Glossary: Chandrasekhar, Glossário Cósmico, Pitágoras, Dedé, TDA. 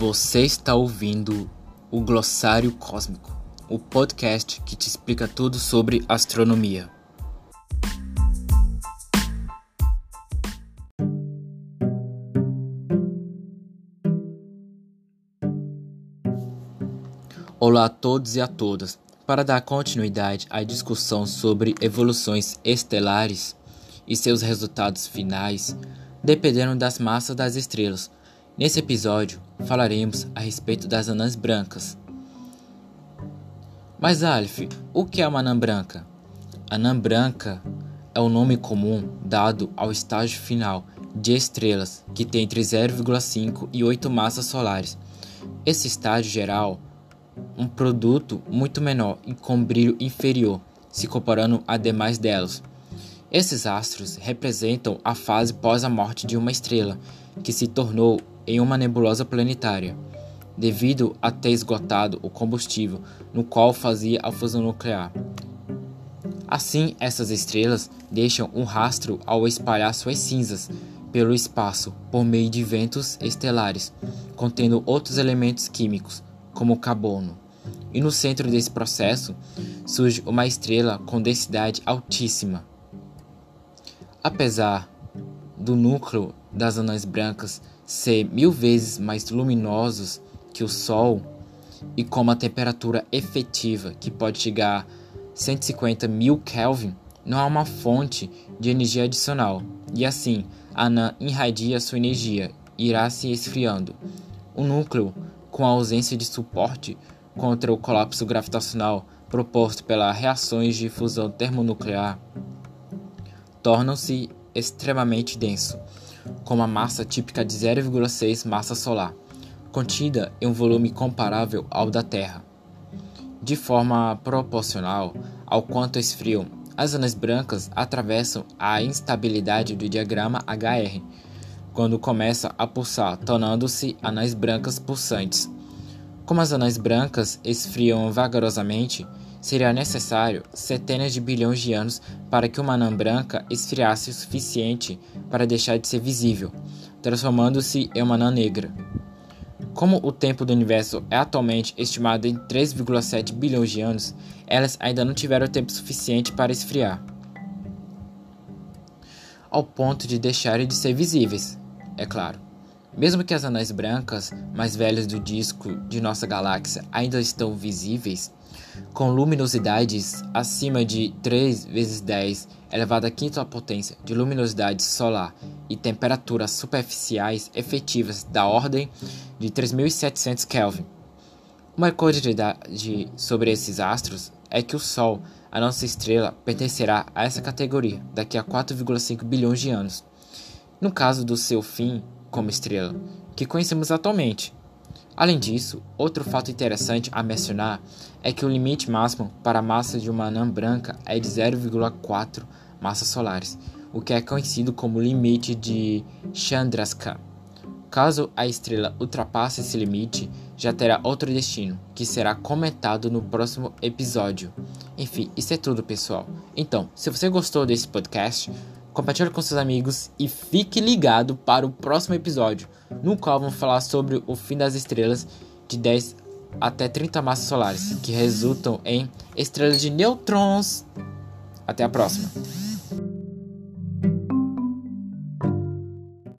Você está ouvindo o Glossário Cósmico, o podcast que te explica tudo sobre astronomia. Olá a todos e a todas. Para dar continuidade à discussão sobre evoluções estelares e seus resultados finais, dependendo das massas das estrelas, nesse episódio falaremos a respeito das anãs brancas. Mas Aleph, o que é uma anã branca? Anã branca é o nome comum dado ao estágio final de estrelas que tem entre 0,5 e 8 massas solares. Esse estágio geral é um produto muito menor e com brilho inferior, se comparando a demais delas. Esses astros representam a fase pós a morte de uma estrela, que se tornou em uma nebulosa planetária, devido a ter esgotado o combustível no qual fazia a fusão nuclear. Assim, essas estrelas deixam um rastro ao espalhar suas cinzas pelo espaço por meio de ventos estelares, contendo outros elementos químicos, como o carbono. E no centro desse processo surge uma estrela com densidade altíssima. Apesar do núcleo das anãs brancas ser 1000 vezes mais luminosos que o Sol e com uma temperatura efetiva que pode chegar a 150.000 Kelvin, não há uma fonte de energia adicional e assim a anã irradia sua energia e irá se esfriando. O núcleo, com a ausência de suporte contra o colapso gravitacional proposto pelas reações de fusão termonuclear, torna-se extremamente denso, com uma massa típica de 0,6 massa solar, contida em um volume comparável ao da Terra. De forma proporcional ao quanto esfriam, as anãs brancas atravessam a instabilidade do diagrama HR, quando começa a pulsar, tornando-se anãs brancas pulsantes. Como as anãs brancas esfriam vagarosamente, seria necessário centenas de bilhões de anos para que uma anã branca esfriasse o suficiente para deixar de ser visível, transformando-se em uma anã negra. Como o tempo do universo é atualmente estimado em 3,7 bilhões de anos, elas ainda não tiveram tempo suficiente para esfriar, ao ponto de deixarem de ser visíveis, é claro. Mesmo que as anãs brancas mais velhas do disco de nossa galáxia ainda estão visíveis, com luminosidades acima de 3 vezes 10 elevado à quinta potência de luminosidade solar e temperaturas superficiais efetivas da ordem de 3.700 Kelvin. Uma curiosidade sobre esses astros é que o Sol, a nossa estrela, pertencerá a essa categoria daqui a 4,5 bilhões de anos, no caso do seu fim como estrela, que conhecemos atualmente. Além disso, outro fato interessante a mencionar é que o limite máximo para a massa de uma anã branca é de 0,4 massas solares, o que é conhecido como limite de Chandrasekhar. Caso a estrela ultrapasse esse limite, já terá outro destino, que será comentado no próximo episódio. Enfim, isso é tudo, pessoal. Então, se você gostou desse podcast, compartilhe com seus amigos e fique ligado para o próximo episódio, no qual vamos falar sobre o fim das estrelas de 10 até 30 massas solares, que resultam em estrelas de nêutrons. Até a próxima!